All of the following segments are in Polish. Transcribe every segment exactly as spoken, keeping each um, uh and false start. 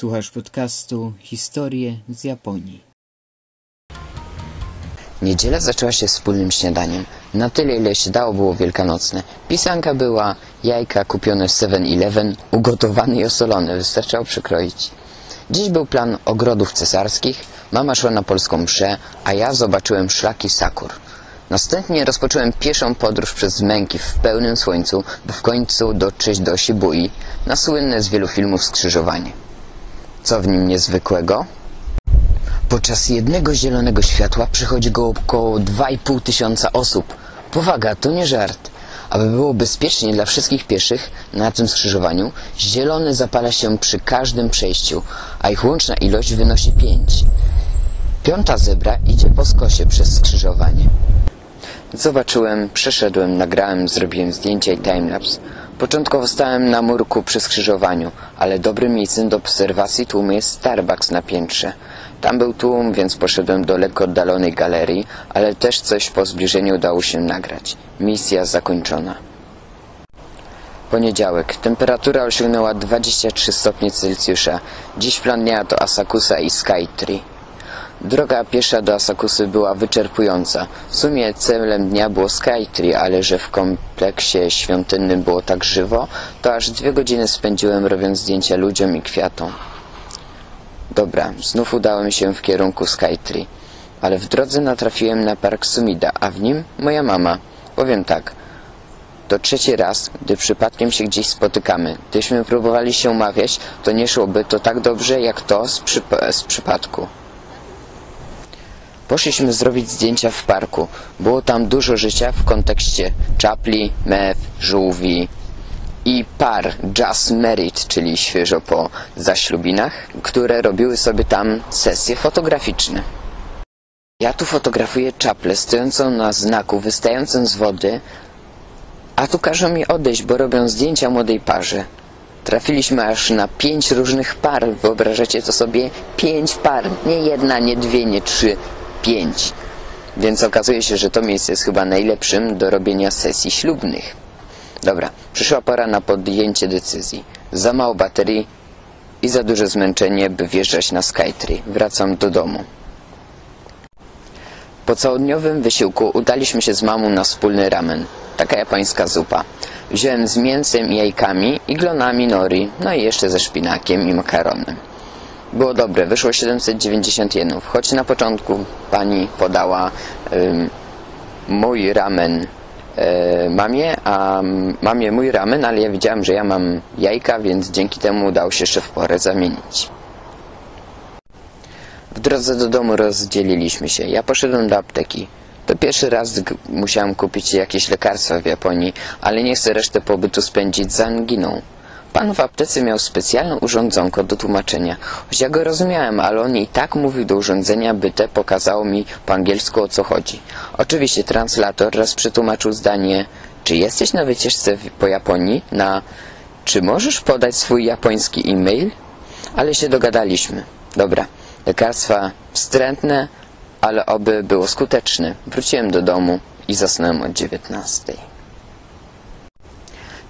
Słuchasz podcastu Historie z Japonii. Niedziela zaczęła się wspólnym śniadaniem. Na tyle, ile się dało, było wielkanocne. Pisanka była, jajka kupione w seven eleven, ugotowane i osolone, wystarczało przykroić. Dziś był plan ogrodów cesarskich, mama szła na polską mszę, a ja zobaczyłem szlaki sakur. Następnie rozpocząłem pieszą podróż przez męki w pełnym słońcu, by w końcu dotrzeć do Shibui, na słynne z wielu filmów skrzyżowanie. Co w nim niezwykłego? Podczas jednego zielonego światła przychodzi go około dwa i pół tysiąca osób. Powaga, to nie żart. Aby było bezpiecznie dla wszystkich pieszych na tym skrzyżowaniu, zielony zapala się przy każdym przejściu, a ich łączna ilość wynosi pięć. Piąta zebra idzie po skosie przez skrzyżowanie. Zobaczyłem, przeszedłem, nagrałem, zrobiłem zdjęcia i timelapse. Początkowo stałem na murku przy skrzyżowaniu, ale dobrym miejscem do obserwacji tłumu jest Starbucks na piętrze. Tam był tłum, więc poszedłem do lekko oddalonej galerii, ale też coś po zbliżeniu udało się nagrać. Misja zakończona. Poniedziałek. Temperatura osiągnęła dwadzieścia trzy stopnie Celsjusza. Dziś plan dnia to Asakusa i Skytree. Droga piesza do Asakusy była wyczerpująca. W sumie celem dnia było Skytree, ale że w kompleksie świątynnym było tak żywo, to aż dwie godziny spędziłem robiąc zdjęcia ludziom i kwiatom. Dobra, znów udałem się w kierunku Skytree, ale w drodze natrafiłem na park Sumida, a w nim moja mama. Powiem tak, to trzeci raz, gdy przypadkiem się gdzieś spotykamy. Gdyśmy próbowali się umawiać, to nie szłoby to tak dobrze jak to z, przypa- z przypadku. Poszliśmy zrobić zdjęcia w parku. Było tam dużo życia w kontekście czapli, mew, żółwi i par just married, czyli świeżo po zaślubinach, które robiły sobie tam sesje fotograficzne. Ja tu fotografuję czaplę stojącą na znaku, wystającym z wody, a tu każą mi odejść, bo robią zdjęcia młodej parze. Trafiliśmy aż na pięć różnych par, wyobrażacie to sobie? Pięć par, nie jedna, nie dwie, nie trzy. pięć. Więc okazuje się, że to miejsce jest chyba najlepszym do robienia sesji ślubnych. Dobra, przyszła pora na podjęcie decyzji. Za mało baterii i za duże zmęczenie, by wjeżdżać na Skytree. Wracam do domu. Po całodniowym wysiłku udaliśmy się z mamą na wspólny ramen. Taka japońska zupa. Wziąłem z mięsem i jajkami i glonami nori, no i jeszcze ze szpinakiem i makaronem. Było dobre, wyszło siedemset dziewięćdziesiąt jenów, choć na początku pani podała ym, mój ramen y, mamie, a mamie mój ramen, ale ja widziałem, że ja mam jajka, więc dzięki temu udało się jeszcze w porę zamienić. W drodze do domu rozdzieliliśmy się. Ja poszedłem do apteki. To pierwszy raz musiałem kupić jakieś lekarstwa w Japonii, ale nie chcę resztę pobytu spędzić z anginą. Pan w aptece miał specjalne urządzonko do tłumaczenia, choć ja go rozumiałem, ale on i tak mówił do urządzenia, by te pokazało mi po angielsku, o co chodzi. Oczywiście translator raz przetłumaczył zdanie „Czy jesteś na wycieczce po Japonii?” na „Czy możesz podać swój japoński e-mail?” Ale się dogadaliśmy. Dobra, lekarstwa wstrętne, ale oby było skuteczne. Wróciłem do domu i zasnąłem o dziewiętnastej.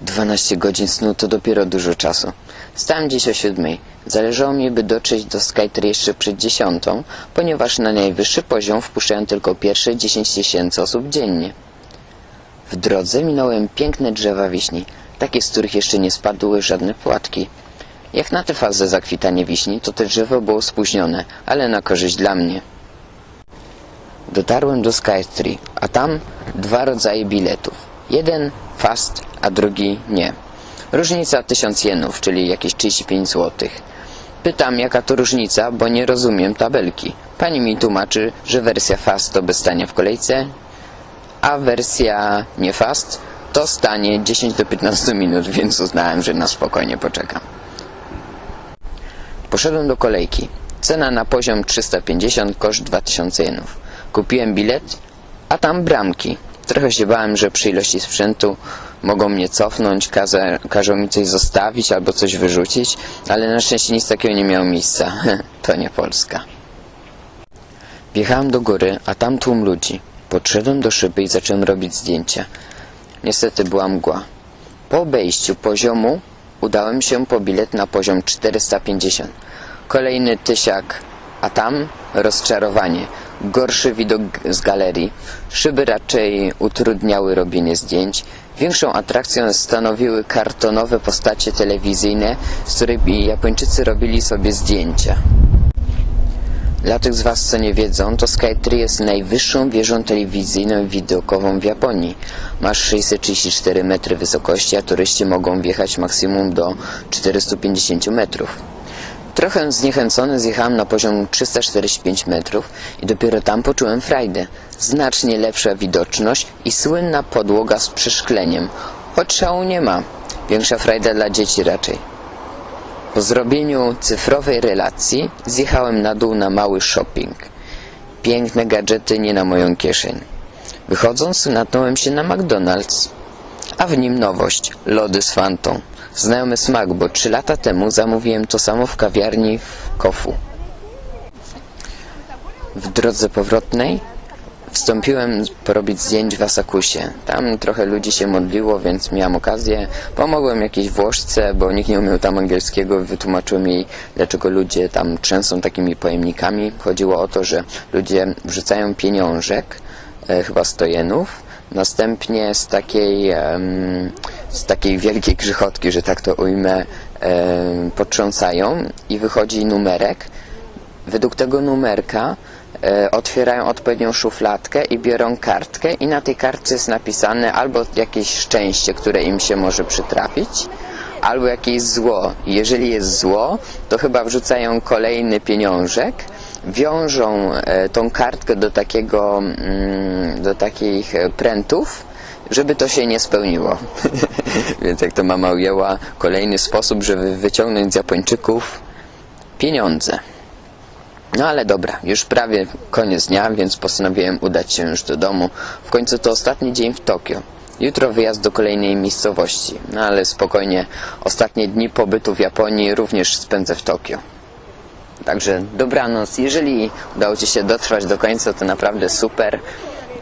dwanaście godzin snu to dopiero dużo czasu. Wstałem dziś o siódmej. Zależało mi, by dotrzeć do Skytree jeszcze przed dziesiątą, ponieważ na najwyższy poziom wpuszczają tylko pierwsze dziesięć tysięcy osób dziennie. W drodze minąłem piękne drzewa wiśni, takie z których jeszcze nie spadły żadne płatki. Jak na tę fazę zakwitania wiśni, to te drzewo było spóźnione, ale na korzyść dla mnie. Dotarłem do Skytree, a tam dwa rodzaje biletów. Jeden fast, a drugi nie. Różnica tysiąc jenów, czyli jakieś trzydzieści pięć złotych. Pytam, jaka to różnica, bo nie rozumiem tabelki. Pani mi tłumaczy, że wersja fast to bez stania w kolejce, a wersja nie fast to stanie dziesięć do piętnastu minut, więc uznałem, że na spokojnie poczekam. Poszedłem do kolejki. Cena na poziom trzysta pięćdziesiąt, koszt dwa tysiące jenów. Kupiłem bilet, a tam bramki. Trochę się bałem, że przy ilości sprzętu mogą mnie cofnąć, kaza, każą mi coś zostawić albo coś wyrzucić, ale na szczęście nic takiego nie miało miejsca. To nie Polska. Wjechałem do góry, a tam tłum ludzi. Podszedłem do szyby i zacząłem robić zdjęcia. Niestety była mgła. Po obejściu poziomu udałem się po bilet na poziom czterysta pięćdziesiąt. Kolejny tysiak, a tam rozczarowanie. Gorszy widok z galerii. Szyby raczej utrudniały robienie zdjęć. Większą atrakcją stanowiły kartonowe postacie telewizyjne, z którymi Japończycy robili sobie zdjęcia. Dla tych z Was, co nie wiedzą, to Skytree jest najwyższą wieżą telewizyjną i widokową w Japonii. Ma sześćset trzydzieści cztery metry wysokości, a turyści mogą wjechać maksimum do czterystu pięćdziesięciu metrów. Trochę zniechęcony zjechałem na poziom trzysta czterdzieści pięć metrów i dopiero tam poczułem frajdę. Znacznie lepsza widoczność i słynna podłoga z przeszkleniem, choć szału nie ma. Większa frajda dla dzieci raczej. Po zrobieniu cyfrowej relacji zjechałem na dół na mały shopping. Piękne gadżety nie na moją kieszeń. Wychodząc, natknąłem się na McDonald's, a w nim nowość – lody z Fantą. Znajomy smak, bo trzy lata temu zamówiłem to samo w kawiarni w Kofu. W drodze powrotnej wstąpiłem porobić zdjęć w Asakusie. Tam trochę ludzi się modliło, więc miałem okazję. Pomogłem jakiejś Włoszce, bo nikt nie umiał tam angielskiego. Wytłumaczyłem jej, dlaczego ludzie tam trzęsą takimi pojemnikami. Chodziło o to, że ludzie wrzucają pieniążek, e, chyba sto jenów, następnie z takiej, e, z takiej wielkiej grzechotki, że tak to ujmę, e, potrząsają i wychodzi numerek. Według tego numerka otwierają odpowiednią szufladkę i biorą kartkę i na tej kartce jest napisane albo jakieś szczęście, które im się może przytrafić, albo jakieś zło. Jeżeli jest zło, to chyba wrzucają kolejny pieniążek, wiążą tą kartkę do takiego, do takich prętów, żeby to się nie spełniło. Więc jak to mama ujęła, kolejny sposób, żeby wyciągnąć z Japończyków pieniądze. No ale dobra, już prawie koniec dnia, więc postanowiłem udać się już do domu. W końcu to ostatni dzień w Tokio. Jutro wyjazd do kolejnej miejscowości. No ale spokojnie, ostatnie dni pobytu w Japonii również spędzę w Tokio. Także dobranoc. Jeżeli udało Ci się dotrwać do końca, to naprawdę super.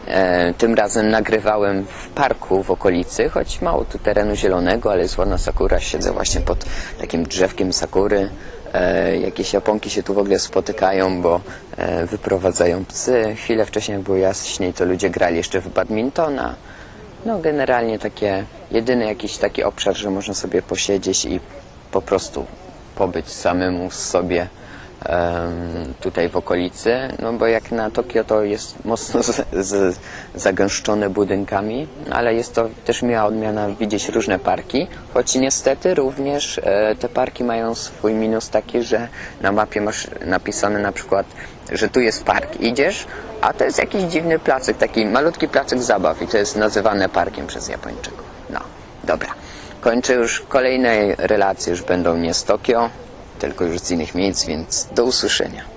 E, tym razem nagrywałem w parku w okolicy, choć mało tu terenu zielonego, ale jest ładna sakura. Siedzę właśnie pod takim drzewkiem sakury. E, jakieś Japonki się tu w ogóle spotykają, bo e, wyprowadzają psy. Chwilę wcześniej, było jaśniej, to ludzie grali jeszcze w badmintona. No generalnie takie, jedyny jakiś taki obszar, że można sobie posiedzieć i po prostu pobyć samemu sobie e, tutaj w okolicy. No bo jak na Tokio, to jest mocno z, z, zagęszczone budynkami, ale jest to też miła odmiana widzieć różne parki, choć niestety również e, te parki mają swój minus taki, że na mapie masz napisane na przykład, że tu jest park, idziesz, a to jest jakiś dziwny placek, taki malutki placek zabaw i to jest nazywane parkiem przez Japończyków. No, dobra. Kończę już, kolejne relacje już będą nie z Tokio, tylko już z innych miejsc, więc do usłyszenia.